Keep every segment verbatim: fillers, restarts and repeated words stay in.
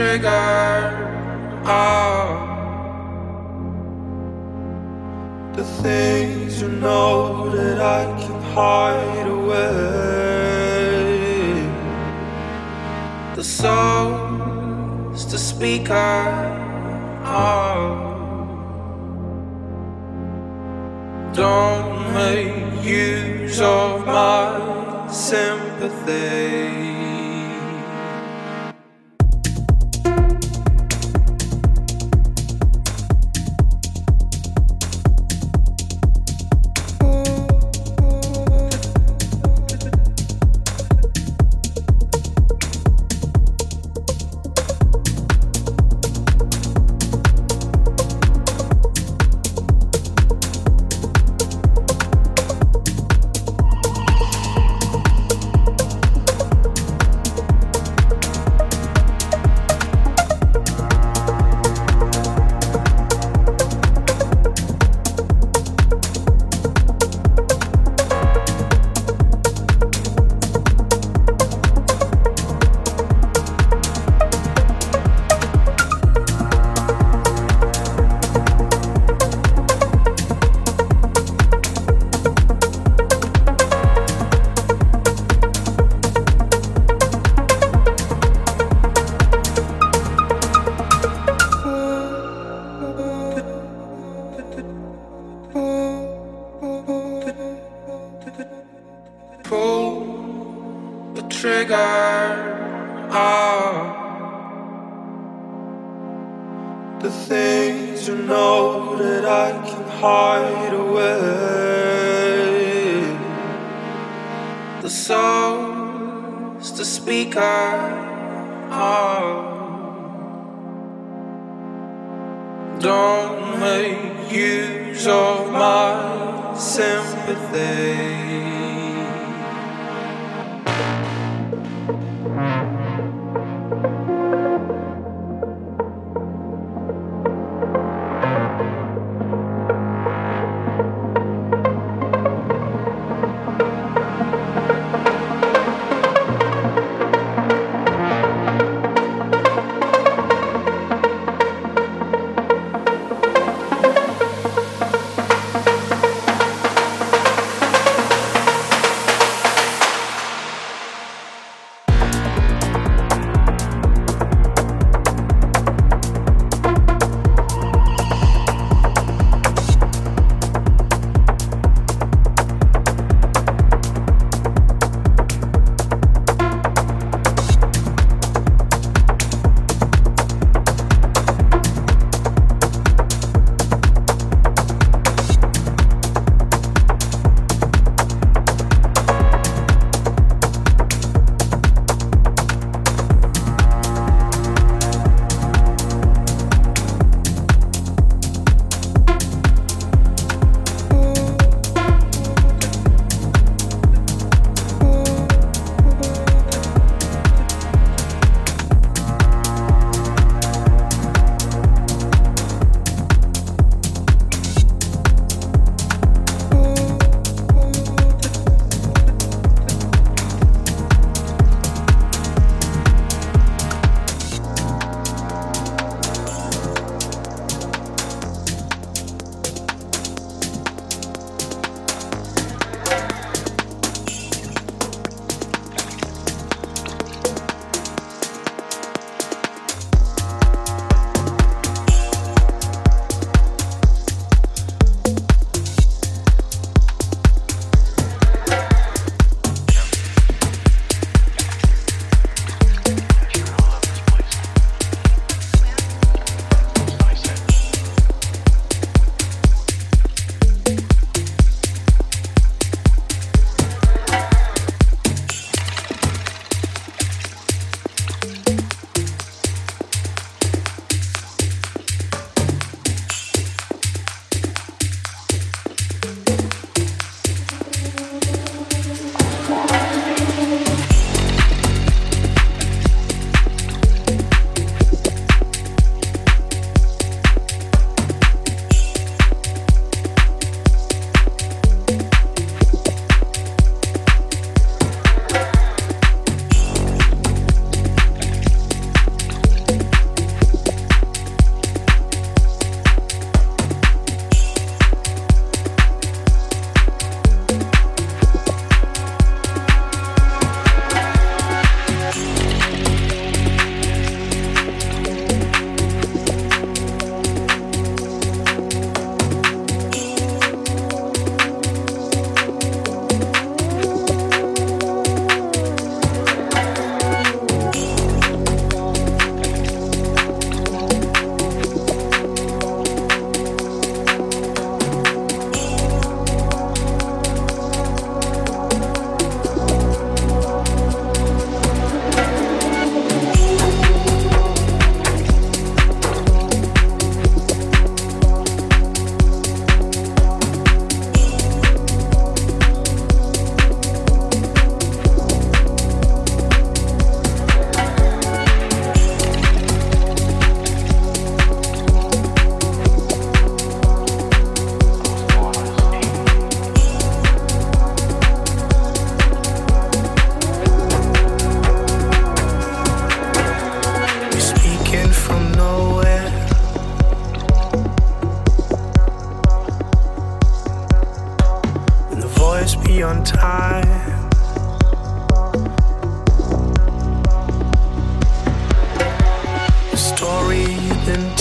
triggered. Oh, the things you know that I can hide away. The soul's the speaker. Oh, don't make use of my sympathy.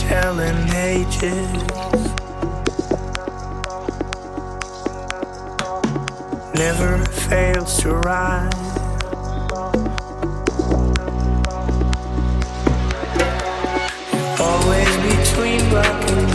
Helen ages. Never fails to rise. Always between black and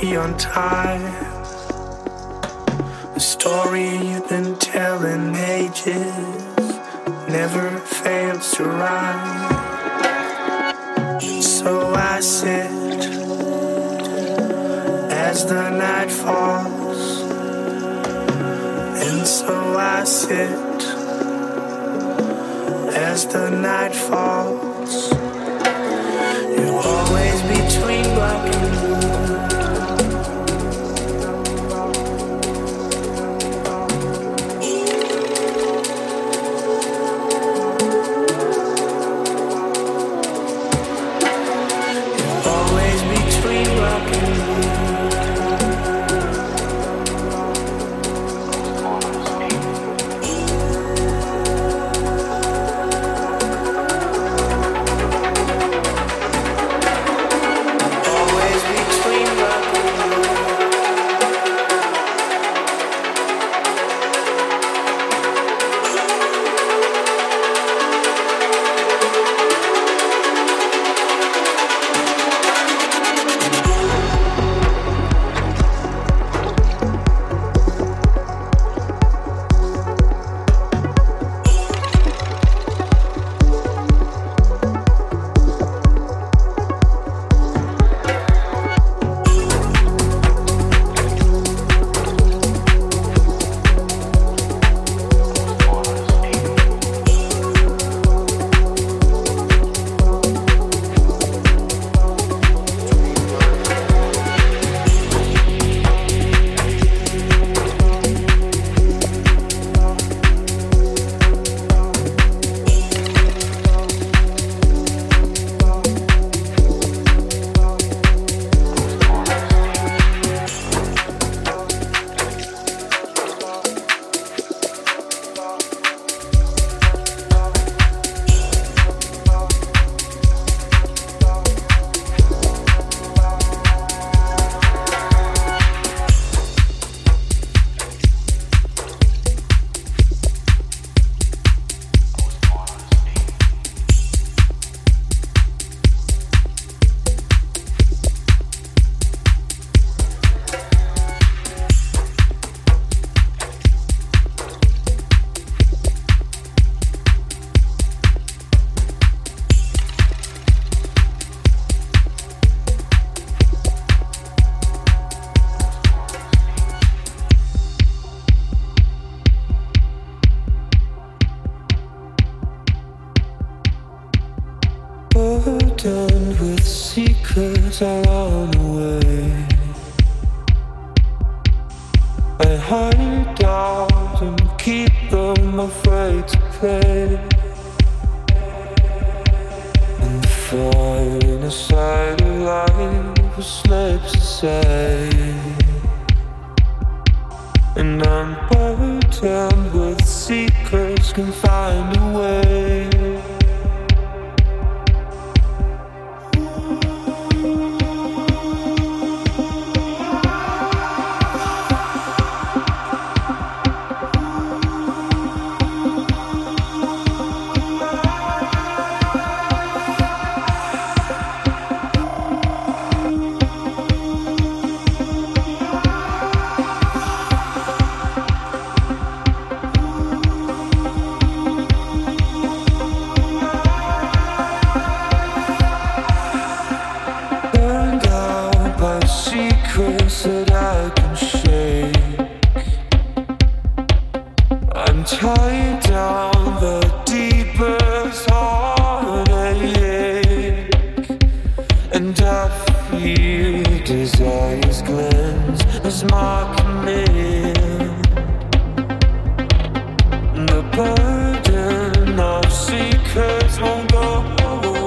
beyond time, a story you've been telling ages, never fails to rise. So I sit as the night falls, and so I sit as the night falls. You're always between black and blue. high down, the deepest heartache, and I feel desires cleanse as my command. The burden of secrets won't go away.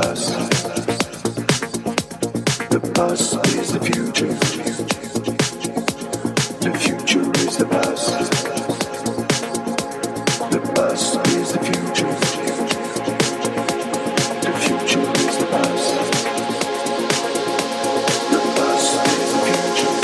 past. The past is the future. The future is the past. The past is the future. The future is the past. The past is the future.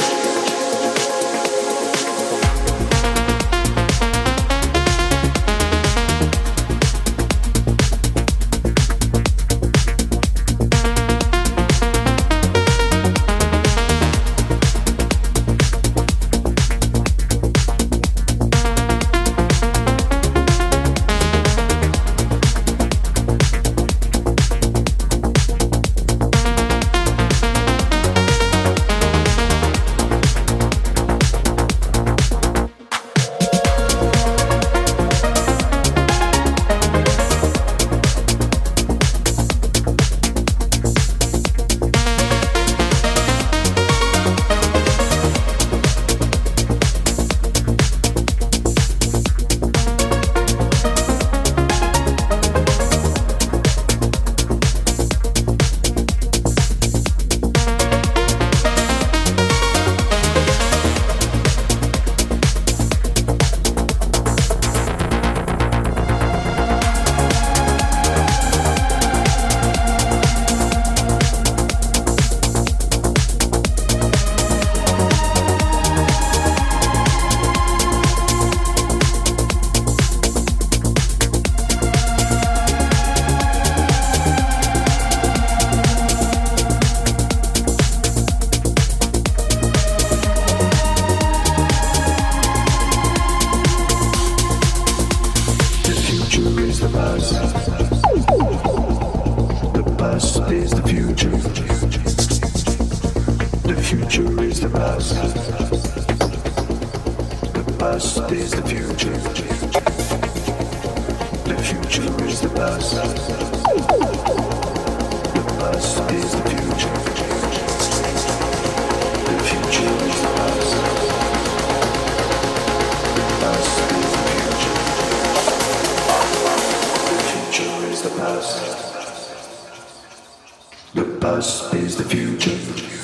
The past is the future.